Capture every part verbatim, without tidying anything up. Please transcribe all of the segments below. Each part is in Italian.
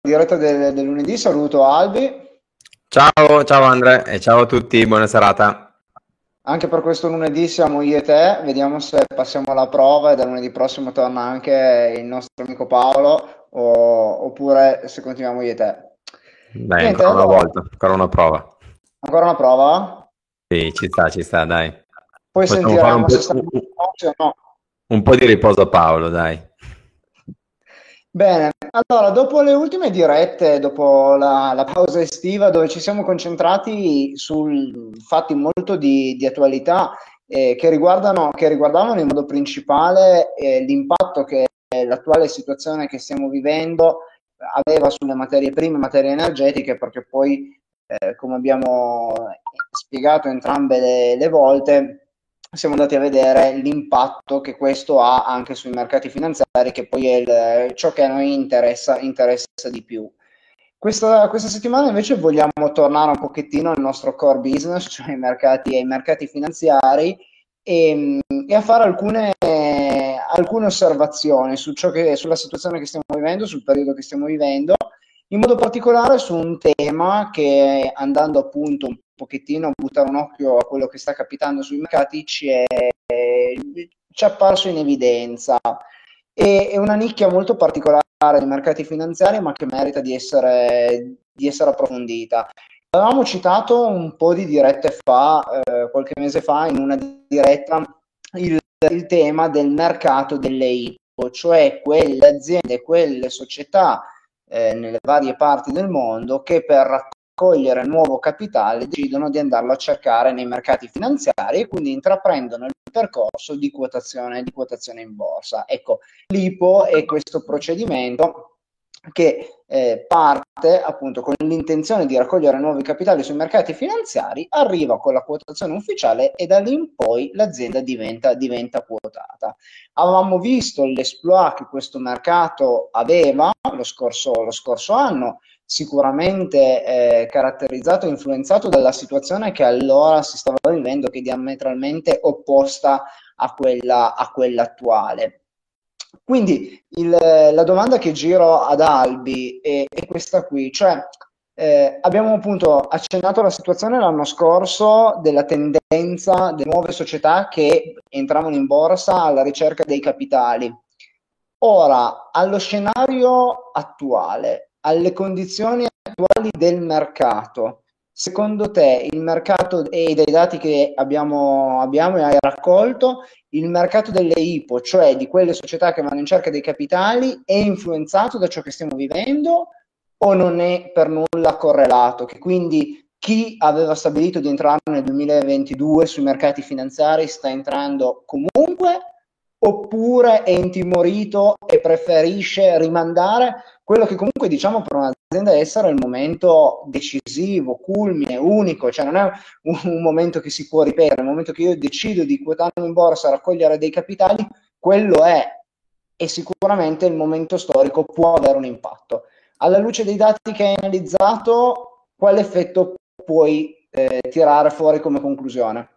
Diretta del, del lunedì, saluto Albi. Ciao, ciao Andre e ciao a tutti, buona serata. Anche per questo lunedì siamo io e te, vediamo se passiamo alla prova e da lunedì prossimo torna anche il nostro amico Paolo o, oppure se continuiamo io e te. Dai, niente, ancora allora, una volta, ancora una prova. Ancora una prova? Sì, ci sta, ci sta, dai. Poi possiamo sentiremo un se sta o no. Un po' di riposo a Paolo, dai. Bene, allora dopo le ultime dirette, dopo la, la pausa estiva dove ci siamo concentrati su fatti molto di, di attualità eh, che, riguardano, che riguardavano in modo principale eh, l'impatto che l'attuale situazione che stiamo vivendo aveva sulle materie prime, materie energetiche, perché poi eh, come abbiamo spiegato entrambe le, le volte siamo andati a vedere l'impatto che questo ha anche sui mercati finanziari, che poi è il, ciò che a noi interessa, interessa di più. Questa, questa settimana invece vogliamo tornare un pochettino al nostro core business, cioè ai mercati, ai mercati finanziari, e, e a fare alcune, alcune osservazioni su ciò che, sulla situazione che stiamo vivendo, sul periodo che stiamo vivendo, in modo particolare su un tema che, andando appunto un pochettino a buttare un occhio a quello che sta capitando sui mercati, ci è, ci è apparso in evidenza. E, è una nicchia molto particolare dei mercati finanziari, ma che merita di essere, di essere approfondita. Avevamo citato un po' di dirette fa, eh, qualche mese fa, in una diretta, il, il tema del mercato delle I P O, cioè quelle aziende, quelle società Eh, nelle varie parti del mondo che per raccogliere nuovo capitale decidono di andarlo a cercare nei mercati finanziari e quindi intraprendono il percorso di quotazione, di quotazione in borsa. Ecco, l'I P O è questo procedimento che eh, parte appunto con l'intenzione di raccogliere nuovi capitali sui mercati finanziari, arriva con la quotazione ufficiale e da lì in poi l'azienda diventa, diventa quotata. Avevamo visto l'esploit che questo mercato aveva lo scorso, lo scorso anno, sicuramente eh, caratterizzato e influenzato dalla situazione che allora si stava vivendo, che è diametralmente opposta a quella, a quella attuale. Quindi il, la domanda che giro ad Albi è, è questa qui, cioè eh, abbiamo appunto accennato alla situazione l'anno scorso della tendenza delle nuove società che entravano in borsa alla ricerca dei capitali. Ora, allo scenario attuale, alle condizioni attuali del mercato, secondo te il mercato, e dai dati che abbiamo, abbiamo e hai raccolto, il mercato delle I P O, cioè di quelle società che vanno in cerca dei capitali, è influenzato da ciò che stiamo vivendo o non è per nulla correlato? Che quindi chi aveva stabilito di entrare nel duemilaventidue sui mercati finanziari sta entrando comunque, oppure è intimorito e preferisce rimandare quello che comunque diciamo per un'azienda essere il momento decisivo, culmine, unico, cioè non è un, un momento che si può ripetere, il momento che io decido di quotarmi in borsa, raccogliere dei capitali, quello è, e sicuramente il momento storico può avere un impatto. Alla luce dei dati che hai analizzato, quale effetto puoi eh, tirare fuori come conclusione?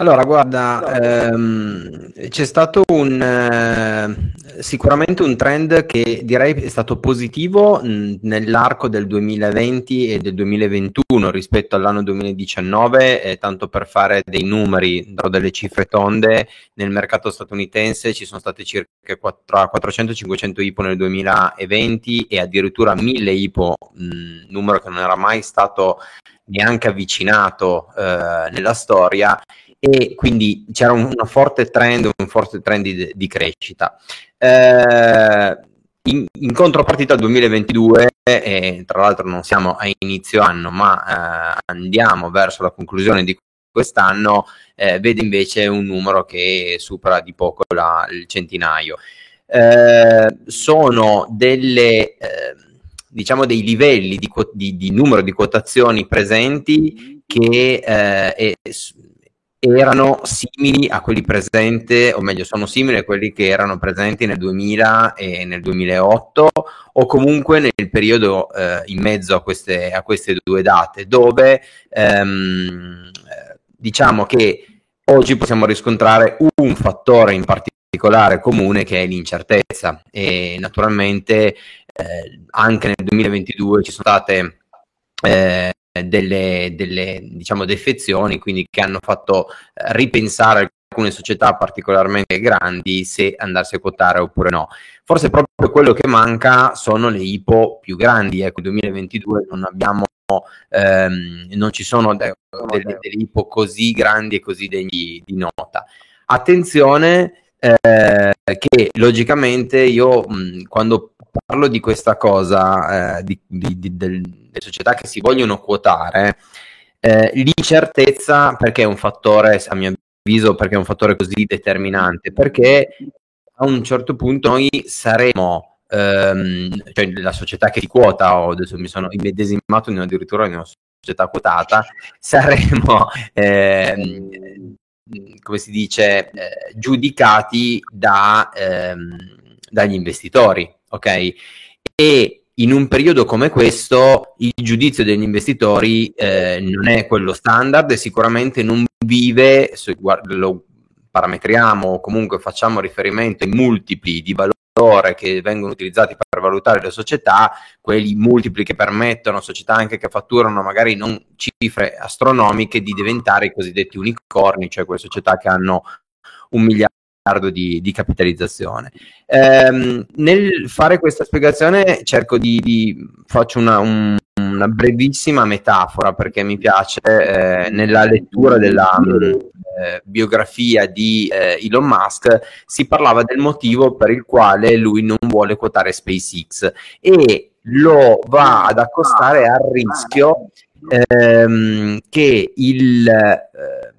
Allora, guarda, ehm, c'è stato un eh, sicuramente un trend che direi è stato positivo mh, nell'arco del duemilaventi e del duemilaventuno rispetto all'anno duemiladiciannove, eh, tanto per fare dei numeri, darò delle cifre tonde, nel mercato statunitense ci sono state circa quattrocento cinquecento I P O nel duemilaventi e addirittura mille I P O, mh, numero che non era mai stato neanche avvicinato eh, nella storia, e quindi c'era un, una forte trend, un forte trend di, di crescita. Eh, in, in contropartita al duemilaventidue, e tra l'altro non siamo a inizio anno, ma eh, andiamo verso la conclusione di quest'anno, eh, vede invece un numero che supera di poco la, il centinaio. eh, sono delle... Eh, diciamo dei livelli di, di, di numero di quotazioni presenti che eh, erano simili a quelli presenti, o meglio sono simili a quelli che erano presenti nel duemila e nel duemilaotto, o comunque nel periodo eh, in mezzo a queste, a queste due date, dove ehm, diciamo che oggi possiamo riscontrare un fattore in particolare comune, che è l'incertezza. E naturalmente Eh, anche nel duemilaventidue ci sono state eh, delle, delle diciamo defezioni, quindi che hanno fatto eh, ripensare alcune società particolarmente grandi se andarsi a quotare oppure no. Forse proprio quello che manca sono le I P O più grandi. Ecco, nel duemilaventidue non abbiamo ehm, non ci sono de- delle, delle I P O così grandi e così degni di nota. Attenzione, eh, che logicamente io mh, quando parlo di questa cosa, eh, di, di, di, del, delle società che si vogliono quotare, eh, l'incertezza, perché è un fattore, a mio avviso, perché è un fattore così determinante, perché a un certo punto noi saremo, ehm, cioè la società che si quota, o adesso mi sono immedesimato in addirittura in una società quotata, saremo, ehm, come si dice, eh, giudicati da, ehm, dagli investitori. Ok, e in un periodo come questo il giudizio degli investitori eh, non è quello standard, e sicuramente non vive, se lo parametriamo o comunque facciamo riferimento ai multipli di valore che vengono utilizzati per valutare le società, quelli multipli che permettono a società anche che fatturano magari non cifre astronomiche di diventare i cosiddetti unicorni, cioè quelle società che hanno un miliardo Di, di capitalizzazione. Ehm, nel fare questa spiegazione cerco di, di faccio una, un, una brevissima metafora, perché mi piace eh, nella lettura della eh, biografia di eh, Elon Musk si parlava del motivo per il quale lui non vuole quotare SpaceX, e lo va ad accostare al rischio Ehm, che il eh,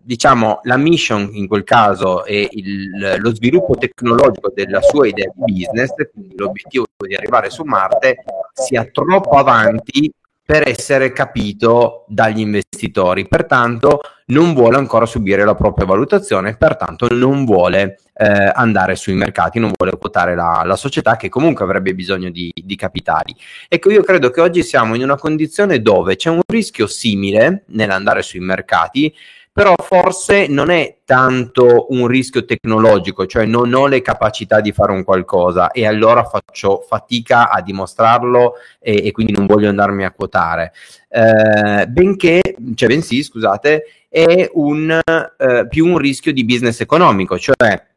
diciamo la mission in quel caso e il, lo sviluppo tecnologico della sua idea di business, quindi l'obiettivo di arrivare su Marte, sia troppo avanti per essere capito dagli investitori, pertanto non vuole ancora subire la propria valutazione, pertanto non vuole eh, andare sui mercati, non vuole quotare la, la società che comunque avrebbe bisogno di, di capitali. Ecco, io credo che oggi siamo in una condizione dove c'è un rischio simile nell'andare sui mercati, però forse non è tanto un rischio tecnologico, cioè non ho le capacità di fare un qualcosa e allora faccio fatica a dimostrarlo e, e quindi non voglio andarmi a quotare, eh, benché, cioè bensì, scusate, è un, eh, più un rischio di business economico, cioè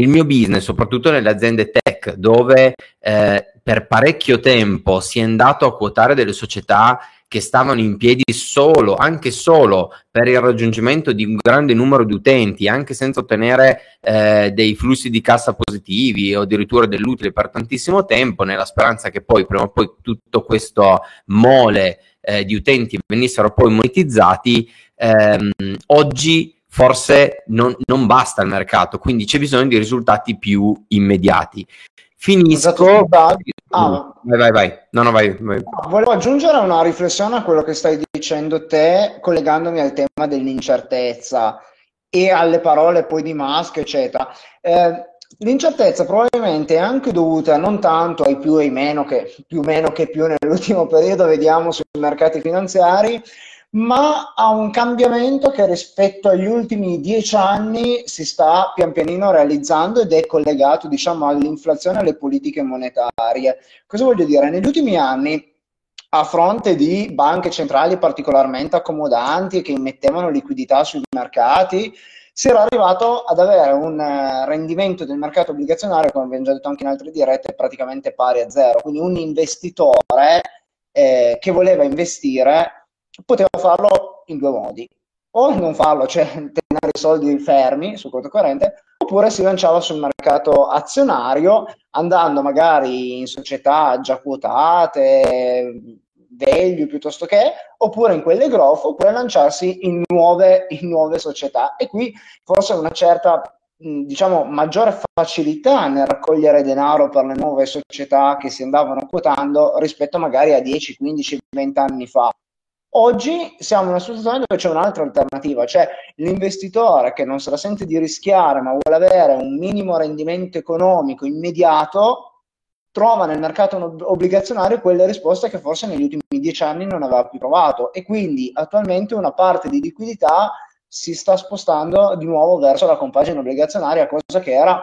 il mio business, soprattutto nelle aziende tech, dove eh, per parecchio tempo si è andato a quotare delle società che stavano in piedi solo, anche solo per il raggiungimento di un grande numero di utenti, anche senza ottenere eh, dei flussi di cassa positivi o addirittura dell'utile per tantissimo tempo, nella speranza che poi prima o poi tutto questo mole eh, di utenti venissero poi monetizzati. Ehm, oggi forse non, non basta il mercato, quindi c'è bisogno di risultati più immediati. Finisco. Ah, vai, vai, vai. No, no, vai, vai. Volevo aggiungere una riflessione a quello che stai dicendo te, collegandomi al tema dell'incertezza e alle parole poi di Musk, eccetera. Eh, l'incertezza probabilmente è anche dovuta non tanto ai più e ai meno, che più o meno che più nell'ultimo periodo vediamo sui mercati finanziari, ma a un cambiamento che rispetto agli ultimi dieci anni si sta pian pianino realizzando, ed è collegato, diciamo, all'inflazione e alle politiche monetarie. Cosa voglio dire? Negli ultimi anni, a fronte di banche centrali particolarmente accomodanti che immettevano liquidità sui mercati, si era arrivato ad avere un rendimento del mercato obbligazionario, come abbiamo già detto anche in altre dirette, praticamente pari a zero. Quindi un investitore eh, che voleva investire poteva farlo in due modi: o non farlo, cioè tenere i soldi fermi sul conto corrente, oppure si lanciava sul mercato azionario, andando magari in società già quotate, value piuttosto che, oppure in quelle growth, oppure lanciarsi in nuove, in nuove società. E qui forse una certa diciamo maggiore facilità nel raccogliere denaro per le nuove società che si andavano quotando rispetto magari a dieci, quindici, venti anni fa. Oggi siamo in una situazione dove c'è un'altra alternativa, cioè l'investitore che non se la sente di rischiare ma vuole avere un minimo rendimento economico immediato trova nel mercato obbligazionario quelle risposte che forse negli ultimi dieci anni non aveva più trovato, e quindi attualmente una parte di liquidità si sta spostando di nuovo verso la compagine obbligazionaria, cosa che era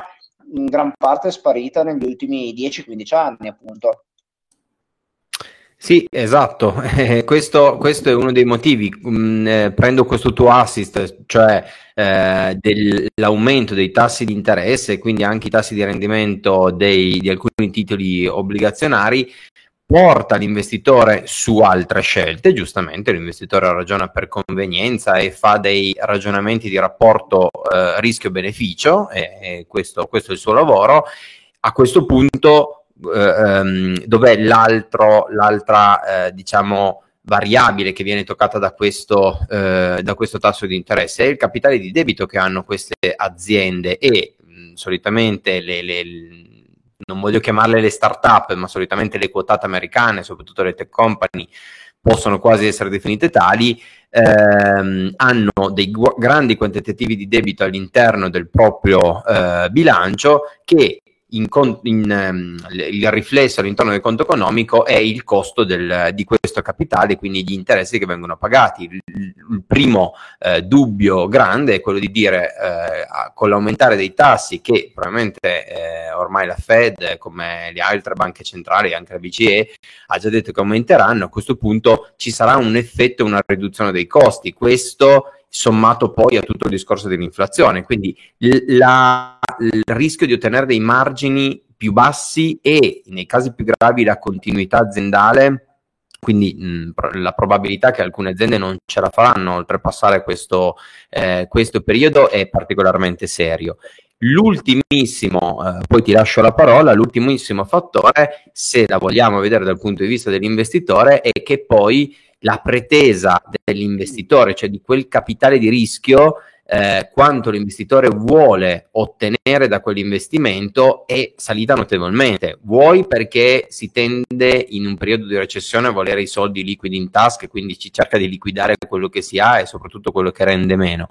in gran parte sparita negli ultimi dieci quindici anni, appunto. Sì, esatto, eh, questo, questo è uno dei motivi. Mm, eh, prendo questo tuo assist, cioè eh, dell'aumento dei tassi di interesse, quindi anche i tassi di rendimento dei, di alcuni titoli obbligazionari, porta l'investitore su altre scelte. Giustamente l'investitore ragiona per convenienza e fa dei ragionamenti di rapporto eh, rischio-beneficio, e, e questo, questo è il suo lavoro. A questo punto eh, dov'è l'altro, l'altra eh, diciamo variabile che viene toccata da questo, eh, da questo tasso di interesse? È il capitale di debito che hanno queste aziende, e mh, solitamente le, le non voglio chiamarle le start-up, ma solitamente le quotate americane, soprattutto le tech company, possono quasi essere definite tali, ehm, hanno dei gu- grandi quantitativi di debito all'interno del proprio eh, bilancio, che in con- in, ehm, il riflesso all'interno del conto economico è il costo del, di questo capitale, quindi gli interessi che vengono pagati. Il, il primo eh, dubbio grande è quello di dire, eh, con l'aumentare dei tassi che probabilmente eh, ormai la Fed, come le altre banche centrali, anche la B C E, ha già detto che aumenteranno, a questo punto ci sarà un effetto, una riduzione dei costi. Questo sommato poi a tutto il discorso dell'inflazione, quindi la, il rischio di ottenere dei margini più bassi e, nei casi più gravi, la continuità aziendale, quindi mh, la probabilità che alcune aziende non ce la faranno oltrepassare questo, eh, questo periodo, è particolarmente serio. L'ultimissimo, eh, poi ti lascio la parola, l'ultimissimo fattore, se la vogliamo vedere dal punto di vista dell'investitore, è che poi la pretesa dell'investitore, cioè di quel capitale di rischio, eh, quanto l'investitore vuole ottenere da quell'investimento, è salita notevolmente. Vuoi perché si tende in un periodo di recessione a volere i soldi liquidi in tasca, quindi ci cerca di liquidare quello che si ha e soprattutto quello che rende meno.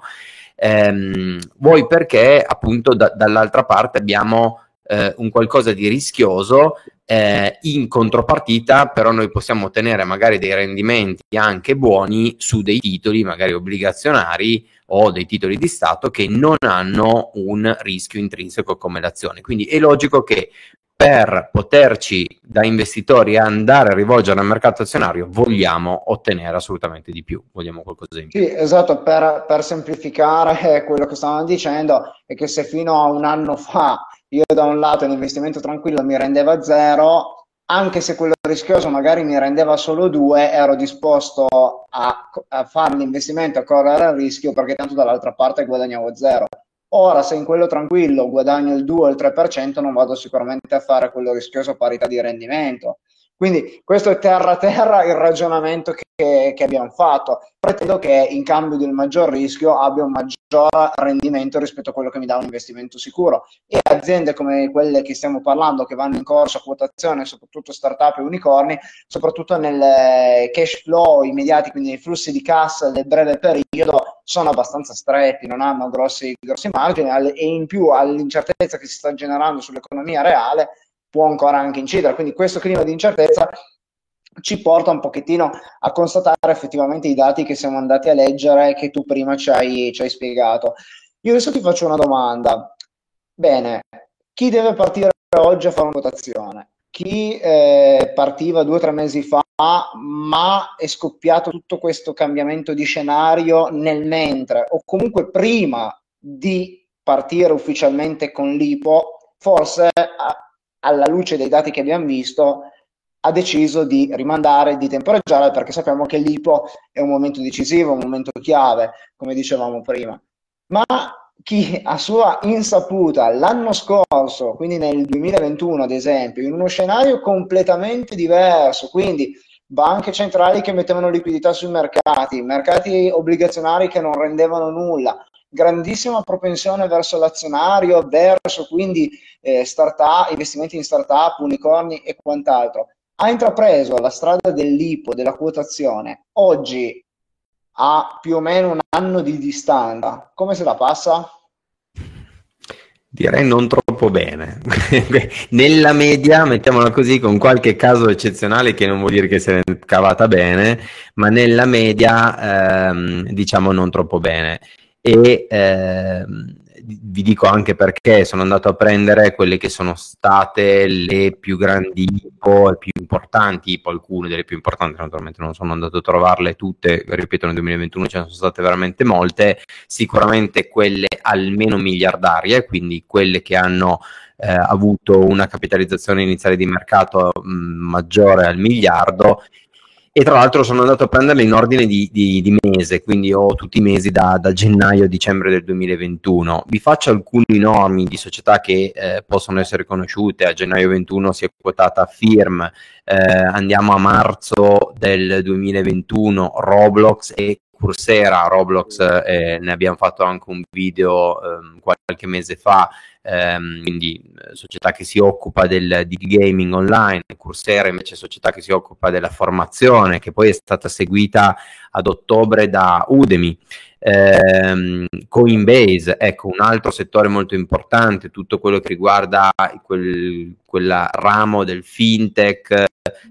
Ehm, vuoi perché appunto da, dall'altra parte abbiamo eh, un qualcosa di rischioso. Eh, in contropartita però noi possiamo ottenere magari dei rendimenti anche buoni su dei titoli magari obbligazionari o dei titoli di Stato che non hanno un rischio intrinseco come l'azione. Quindi è logico che per poterci da investitori andare a rivolgere al mercato azionario vogliamo ottenere assolutamente di più, vogliamo qualcosa in più. Sì, esatto, per, per semplificare quello che stavamo dicendo è che se fino a un anno fa io da un lato l'investimento tranquillo mi rendeva zero, anche se quello rischioso magari mi rendeva solo due, ero disposto a, a fare l'investimento, a correre il rischio, perché tanto dall'altra parte guadagnavo zero. Ora, se in quello tranquillo guadagno il due o il tre per cento, non vado sicuramente a fare quello rischioso a parità di rendimento. Quindi questo è terra terra il ragionamento che, che abbiamo fatto. Pretendo che in cambio del maggior rischio abbia un maggior rendimento rispetto a quello che mi dà un investimento sicuro, e aziende come quelle che stiamo parlando, che vanno in corso a quotazione, soprattutto startup e unicorni, soprattutto nel cash flow immediati, quindi nei flussi di cassa del breve periodo, sono abbastanza stretti, non hanno grossi, grossi margini, e in più all'incertezza che si sta generando sull'economia reale può ancora anche incidere. Quindi questo clima di incertezza ci porta un pochettino a constatare effettivamente i dati che siamo andati a leggere e che tu prima ci hai, ci hai spiegato. Io adesso ti faccio una domanda. Bene, chi deve partire oggi a fare una quotazione? Chi eh, partiva due o tre mesi fa, ma è scoppiato tutto questo cambiamento di scenario nel mentre, o comunque prima di partire ufficialmente con l'I P O, forse a, alla luce dei dati che abbiamo visto, ha deciso di rimandare, di temporeggiare, perché sappiamo che l'I P O è un momento decisivo, un momento chiave, come dicevamo prima. Ma chi a sua insaputa l'anno scorso, quindi nel duemilaventuno ad esempio, in uno scenario completamente diverso, quindi banche centrali che mettevano liquidità sui mercati, mercati obbligazionari che non rendevano nulla, grandissima propensione verso l'azionario, verso quindi eh, start-up, investimenti in start-up, unicorni e quant'altro. Ha intrapreso la strada dell'I P O, della quotazione, oggi a più o meno un anno di distanza. Come se la passa? Direi non troppo bene. Nella media, mettiamola così, con qualche caso eccezionale che non vuol dire che se l'è cavata bene, ma nella media ehm, diciamo non troppo bene. E ehm, vi dico anche perché sono andato a prendere quelle che sono state le più grandi I P O, le più importanti I P O, alcune delle più importanti, naturalmente non sono andato a trovarle tutte, ripeto nel duemilaventuno ce ne sono state veramente molte, sicuramente quelle almeno miliardarie, quindi quelle che hanno eh, avuto una capitalizzazione iniziale di mercato mh, maggiore al miliardo. E tra l'altro sono andato a prenderle in ordine di, di, di mese, quindi ho tutti i mesi da, da gennaio a dicembre del duemilaventuno. Vi faccio alcuni nomi di società che eh, possono essere conosciute. A gennaio ventuno si è quotata FIRM, eh, andiamo a marzo del duemilaventuno, Roblox e Coursera. Roblox eh, ne abbiamo fatto anche un video eh, qualche mese fa, ehm, quindi società che si occupa del, di gaming online. Coursera invece società che si occupa della formazione, che poi è stata seguita ad ottobre da Udemy. Ehm, Coinbase, ecco un altro settore molto importante, tutto quello che riguarda quel quella ramo del fintech,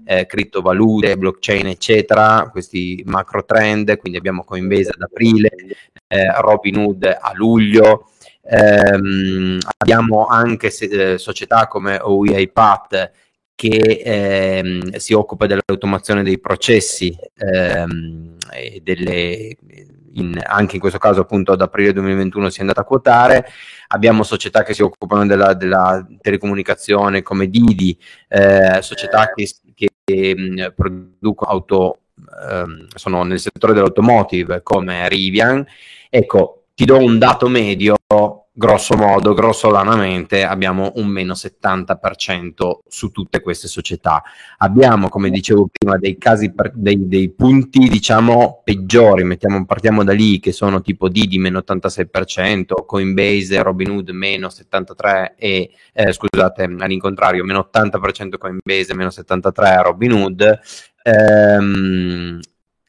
eh, criptovalute, blockchain eccetera, questi macro trend, quindi abbiamo Coinbase ad aprile, eh, Robinhood a luglio, ehm, abbiamo anche se, eh, società come UiPath che ehm, si occupa dell'automazione dei processi, ehm, e delle, in, anche in questo caso appunto ad aprile duemilaventuno si è andata a quotare. Abbiamo società che si occupano della, della telecomunicazione come Didi, eh, società che, che eh, producono auto, eh, sono nel settore dell'automotive come Rivian. Ecco, ti do un dato medio, grosso modo, grossolanamente abbiamo un meno settanta per cento su tutte queste società. Abbiamo, come dicevo prima, dei casi per, dei, dei punti diciamo peggiori, mettiamo, partiamo da lì, che sono tipo Didi meno ottantasei per cento, Coinbase, Robinhood meno settantatré e eh, scusate all'incontrario meno ottanta per cento Coinbase, meno settantatré Robinhood. Ehm,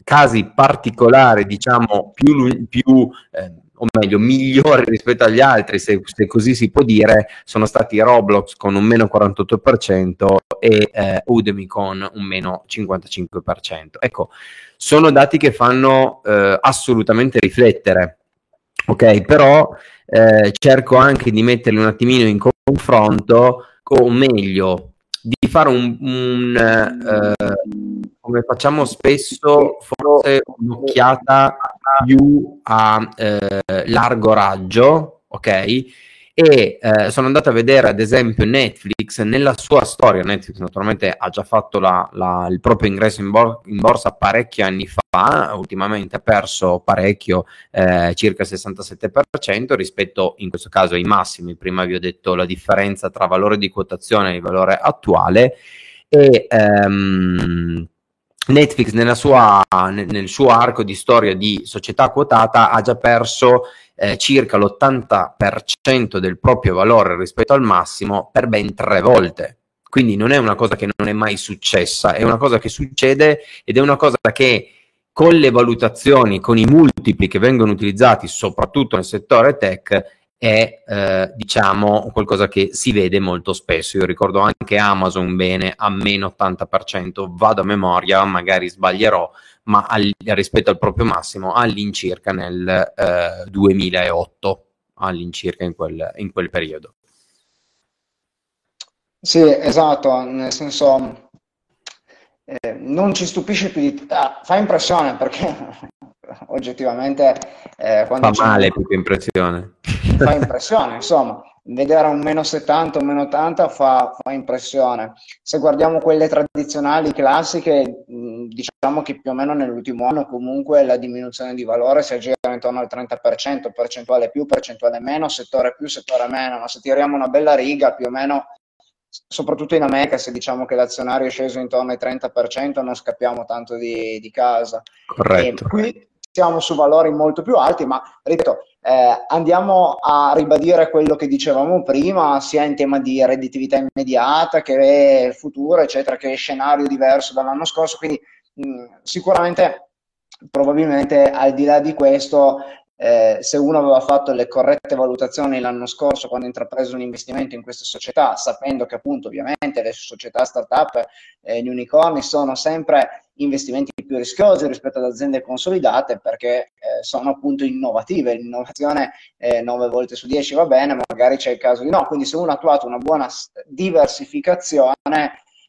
casi particolari diciamo più più eh, o meglio migliori rispetto agli altri, se, se così si può dire, sono stati Roblox con un meno quarantotto per cento e eh, Udemy con un meno cinquantacinque per cento. Ecco, sono dati che fanno eh, assolutamente riflettere, ok? Però eh, cerco anche di metterli un attimino in confronto, o meglio di fare un, un eh, come facciamo spesso, forse un'occhiata più a eh, largo raggio, ok? E eh, sono andato a vedere ad esempio Netflix nella sua storia. Netflix naturalmente ha già fatto la, la, il proprio ingresso in, bor- in borsa parecchi anni fa, ultimamente ha perso parecchio, eh, circa il sessantasette per cento rispetto in questo caso ai massimi. Prima vi ho detto la differenza tra valore di quotazione e valore attuale, e ehm, Netflix nella sua, nel, nel suo arco di storia di società quotata ha già perso eh, circa l'ottanta per cento del proprio valore rispetto al massimo per ben tre volte. Quindi non è una cosa che non è mai successa, è una cosa che succede, ed è una cosa che con le valutazioni, con i multipli che vengono utilizzati soprattutto nel settore tech, è eh, diciamo qualcosa che si vede molto spesso. Io ricordo anche Amazon bene, a meno ottanta per cento, vado a memoria, magari sbaglierò, ma al, rispetto al proprio massimo all'incirca nel eh, duemilaotto, all'incirca in quel, in quel periodo. Sì, esatto, nel senso eh, non ci stupisce più di... ah, fa impressione perché... oggettivamente eh, quando fa male più che impressione fa impressione, insomma vedere un meno settanta, un meno ottanta fa, fa impressione. Se guardiamo quelle tradizionali classiche, mh, diciamo che più o meno nell'ultimo anno comunque la diminuzione di valore si aggira intorno al trenta per cento, percentuale più, percentuale meno, settore più, settore meno, ma se tiriamo una bella riga più o meno, soprattutto in America, se diciamo che l'azionario è sceso intorno ai trenta per cento non scappiamo tanto di, di casa. Corretto. E qui siamo su valori molto più alti, ma ripeto, eh, andiamo a ribadire quello che dicevamo prima, sia in tema di redditività immediata che futuro, eccetera, che scenario diverso dall'anno scorso, quindi mh, sicuramente, probabilmente al di là di questo, eh, se uno aveva fatto le corrette valutazioni l'anno scorso quando ha intrapreso un investimento in queste società, sapendo che appunto ovviamente le società startup e eh, gli unicorni sono sempre investimenti più rischiosi rispetto ad aziende consolidate, perché eh, sono appunto innovative, l'innovazione eh, nove volte su dieci va bene, ma magari c'è il caso di no, quindi se uno ha attuato una buona diversificazione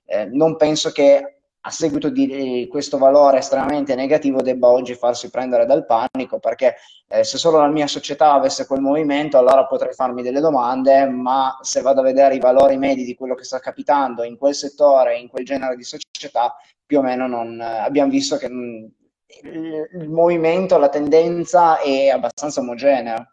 eh, non penso che a seguito di questo valore estremamente negativo debba oggi farsi prendere dal panico, perché eh, se solo la mia società avesse quel movimento allora potrei farmi delle domande, ma se vado a vedere i valori medi di quello che sta capitando in quel settore, in quel genere di società, più o meno non, eh, abbiamo visto che mh, il, il movimento, la tendenza è abbastanza omogenea.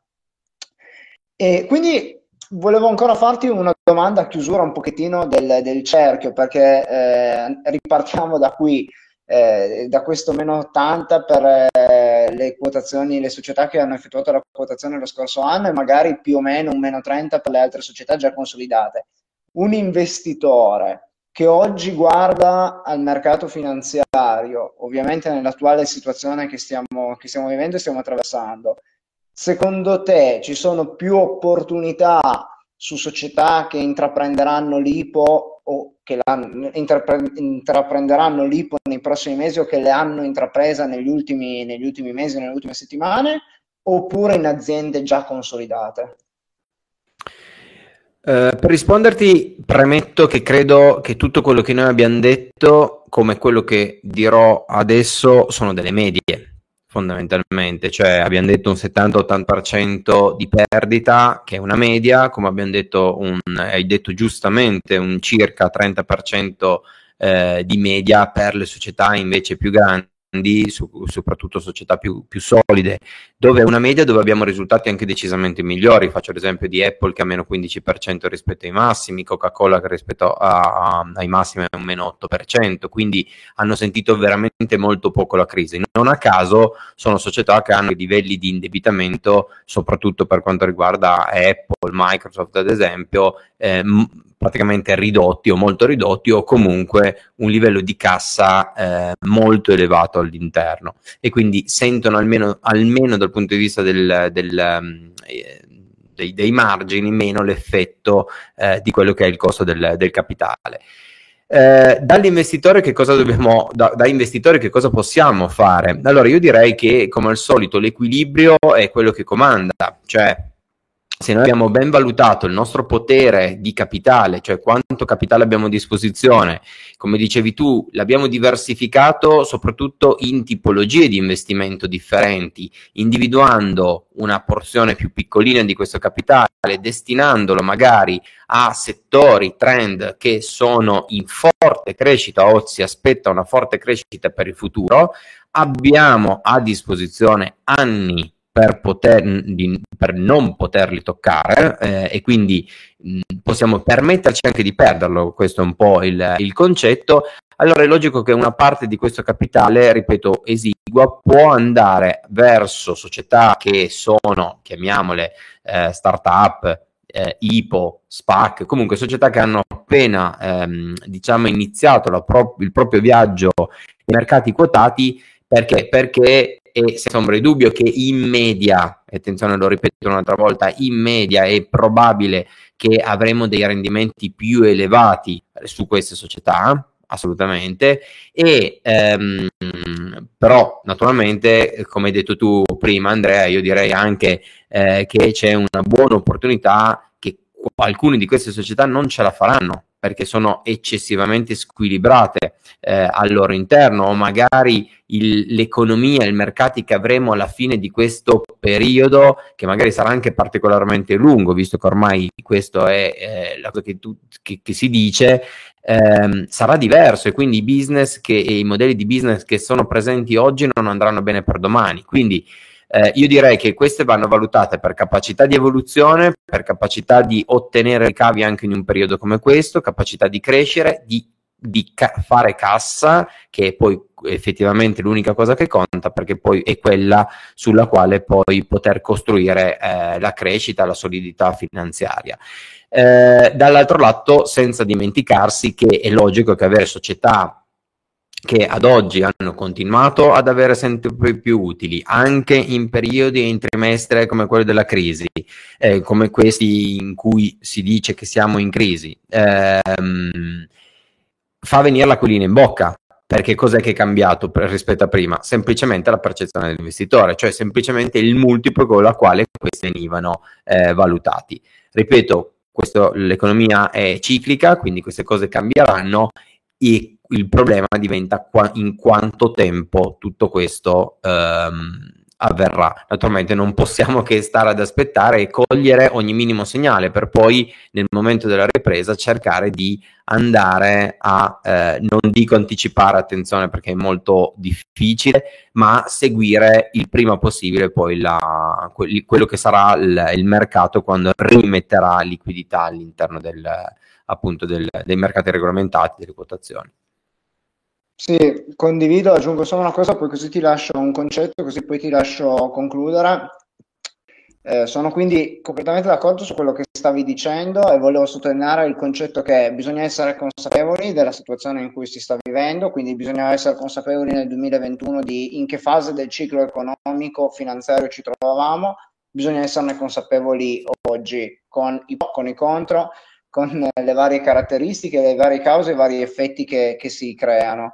E quindi volevo ancora farti una domanda a chiusura un pochettino del, del cerchio, perché eh, ripartiamo da qui, eh, da questo meno ottanta per eh, le quotazioni, le società che hanno effettuato la quotazione lo scorso anno, e magari più o meno un meno trenta per le altre società già consolidate. Un investitore che oggi guarda al mercato finanziario, ovviamente nell'attuale situazione che stiamo, che stiamo vivendo e stiamo attraversando, secondo te ci sono più opportunità su società che intraprenderanno l'I P O o che l'hanno, intrapre, intraprenderanno l'I P O nei prossimi mesi o che le hanno intrapresa negli ultimi, negli ultimi mesi, nelle ultime settimane, oppure in aziende già consolidate? Uh, per risponderti premetto che credo che tutto quello che noi abbiamo detto, come quello che dirò adesso, sono delle medie. Fondamentalmente, cioè abbiamo detto un settanta-ottanta per cento di perdita, che è una media, come abbiamo detto, un, hai detto giustamente, un circa trenta per cento eh, di media per le società invece più grandi, su, soprattutto società più, più solide, dove è una media dove abbiamo risultati anche decisamente migliori. Faccio l'esempio di Apple che ha meno quindici per cento rispetto ai massimi, Coca-Cola che rispetto a, a, ai massimi è un meno otto per cento, quindi hanno sentito veramente molto poco la crisi. Non a caso sono società che hanno livelli di indebitamento, soprattutto per quanto riguarda Apple, Microsoft ad esempio, eh, praticamente ridotti o molto ridotti, o comunque un livello di cassa eh, molto elevato all'interno, e quindi sentono almeno, almeno dal punto di vista del, del, eh, dei, dei margini meno l'effetto eh, di quello che è il costo del, del capitale. Eh, dall'investitore che cosa dobbiamo, da, da investitore che cosa possiamo fare? Allora io direi che come al solito l'equilibrio è quello che comanda, cioè se noi abbiamo ben valutato il nostro potere di capitale, cioè quanto capitale abbiamo a disposizione, come dicevi tu, l'abbiamo diversificato soprattutto in tipologie di investimento differenti, individuando una porzione più piccolina di questo capitale, destinandolo magari a settori, trend che sono in forte crescita o si aspetta una forte crescita per il futuro, abbiamo a disposizione anni per, poter, di, per non poterli toccare eh, e quindi mh, possiamo permetterci anche di perderlo, questo è un po' il, il concetto. Allora è logico che una parte di questo capitale, ripeto, esigua, può andare verso società che sono, chiamiamole, eh, start-up, eh, I P O, SPAC, comunque società che hanno appena ehm, diciamo iniziato la pro- il proprio viaggio nei mercati quotati. Perché? Perché è senza ombra di dubbio che in media, attenzione lo ripeto un'altra volta, in media è probabile che avremo dei rendimenti più elevati su queste società, assolutamente, e ehm, però naturalmente, come hai detto tu prima Andrea, io direi anche eh, che c'è una buona opportunità che alcune di queste società non ce la faranno, perché sono eccessivamente squilibrate eh, al loro interno, o magari il, l'economia, i mercati che avremo alla fine di questo periodo, che magari sarà anche particolarmente lungo, visto che ormai questo è eh, la cosa che, tu, che, che si dice, ehm, sarà diverso, e quindi i business che, e i modelli di business che sono presenti oggi non andranno bene per domani. Quindi Eh, io direi che queste vanno valutate per capacità di evoluzione, per capacità di ottenere ricavi anche in un periodo come questo, capacità di crescere, di di ca- fare cassa, che è poi effettivamente l'unica cosa che conta, perché poi è quella sulla quale poi poter costruire eh, la crescita, la solidità finanziaria. Eh, dall'altro lato, senza dimenticarsi che è logico che avere società che ad oggi hanno continuato ad avere sempre più, più utili, anche in periodi e in trimestre come quello della crisi, eh, come questi in cui si dice che siamo in crisi, eh, fa venire l'acquolina in bocca. Perché cos'è che è cambiato per, rispetto a prima? Semplicemente la percezione dell'investitore, cioè semplicemente il multiplo con la quale questi venivano eh, valutati. Ripeto, questo, l'economia è ciclica, quindi queste cose cambieranno, e il problema diventa qua, in quanto tempo tutto questo ehm, avverrà. Naturalmente non possiamo che stare ad aspettare e cogliere ogni minimo segnale, per poi nel momento della ripresa cercare di andare a, eh, non dico anticipare, attenzione, perché è molto difficile, ma seguire il prima possibile poi la, quello che sarà il, il mercato quando rimetterà liquidità all'interno del, appunto del, dei mercati regolamentati, delle quotazioni. Sì, condivido, aggiungo solo una cosa, poi così ti lascio un concetto, così poi ti lascio concludere. Eh, sono quindi completamente d'accordo su quello che stavi dicendo e volevo sottolineare il concetto che bisogna essere consapevoli della situazione in cui si sta vivendo, quindi bisogna essere consapevoli nel duemilaventuno di in che fase del ciclo economico finanziario ci trovavamo, bisogna esserne consapevoli oggi con i pro, con i contro, con le varie caratteristiche, le varie cause, i vari effetti che, che si creano.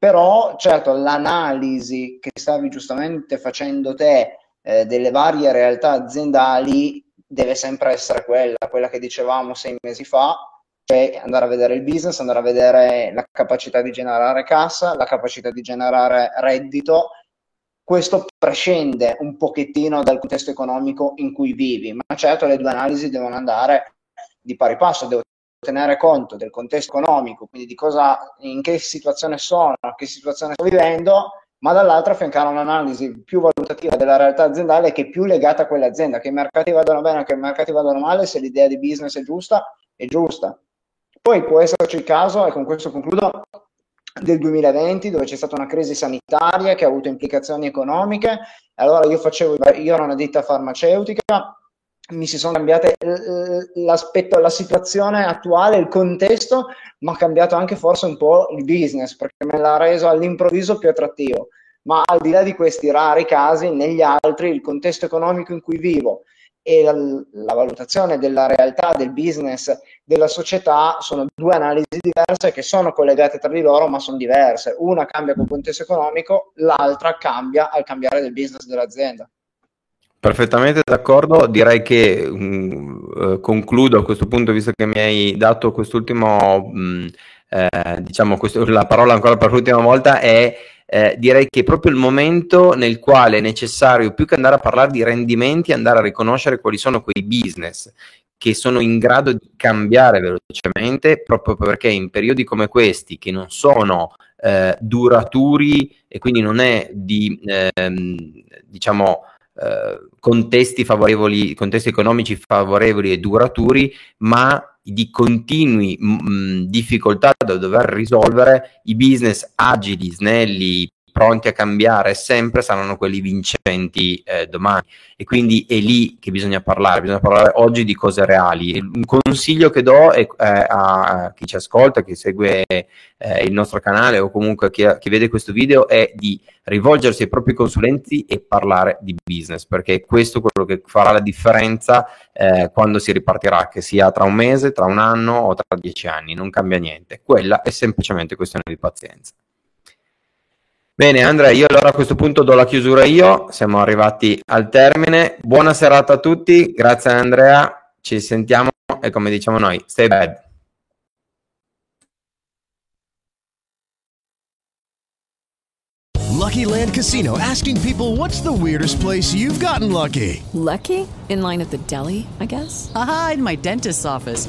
Però certo l'analisi che stavi giustamente facendo te eh, delle varie realtà aziendali deve sempre essere quella, quella che dicevamo sei mesi fa, cioè andare a vedere il business, andare a vedere la capacità di generare cassa, la capacità di generare reddito. Questo prescinde un pochettino dal contesto economico in cui vivi, ma certo le due analisi devono andare di pari passo, devo tenere conto del contesto economico, quindi di cosa, in che situazione sono, che situazione sto vivendo, ma dall'altra affiancare un'analisi più valutativa della realtà aziendale che è più legata a quell'azienda, che i mercati vadano bene o che i mercati vadano male, se l'idea di business è giusta, è giusta. Poi può esserci il caso, e con questo concludo, del duemilaventi, dove c'è stata una crisi sanitaria che ha avuto implicazioni economiche. Allora io facevo, io ero una ditta farmaceutica, mi si sono cambiate l'aspetto, la situazione attuale, il contesto, ma ha cambiato anche forse un po' il business, perché me l'ha reso all'improvviso più attrattivo. Ma al di là di questi rari casi, negli altri il contesto economico in cui vivo e la, la valutazione della realtà, del business, della società sono due analisi diverse che sono collegate tra di loro, ma sono diverse. Una cambia col contesto economico, l'altra cambia al cambiare del business dell'azienda. Perfettamente d'accordo, direi che uh, concludo a questo punto, visto che mi hai dato quest'ultimo, mh, eh, diciamo questo, la parola ancora per l'ultima volta, è eh, direi che è proprio il momento nel quale è necessario, più che andare a parlare di rendimenti, andare a riconoscere quali sono quei business che sono in grado di cambiare velocemente, proprio perché in periodi come questi, che non sono eh, duraturi e quindi non è di, ehm, diciamo... contesti favorevoli, contesti economici favorevoli e duraturi, ma di continui mh, difficoltà da dover risolvere, i business agili, snelli, pronti a cambiare sempre saranno quelli vincenti eh, domani, e quindi è lì che bisogna parlare, bisogna parlare oggi di cose reali. E un consiglio che do è, eh, a chi ci ascolta, chi segue eh, il nostro canale o comunque chi, chi vede questo video, è di rivolgersi ai propri consulenti e parlare di business, perché è questo quello che farà la differenza eh, quando si ripartirà, che sia tra un mese, tra un anno o tra dieci anni, non cambia niente, quella è semplicemente questione di pazienza. Bene Andrea, io allora a questo punto do la chiusura io, siamo arrivati al termine, buona serata a tutti, grazie Andrea, ci sentiamo e come diciamo noi, stay bad. Lucky Land Casino, asking people what's the weirdest place you've gotten lucky? Lucky? In line at the deli, I guess? Aha, in my dentist's office.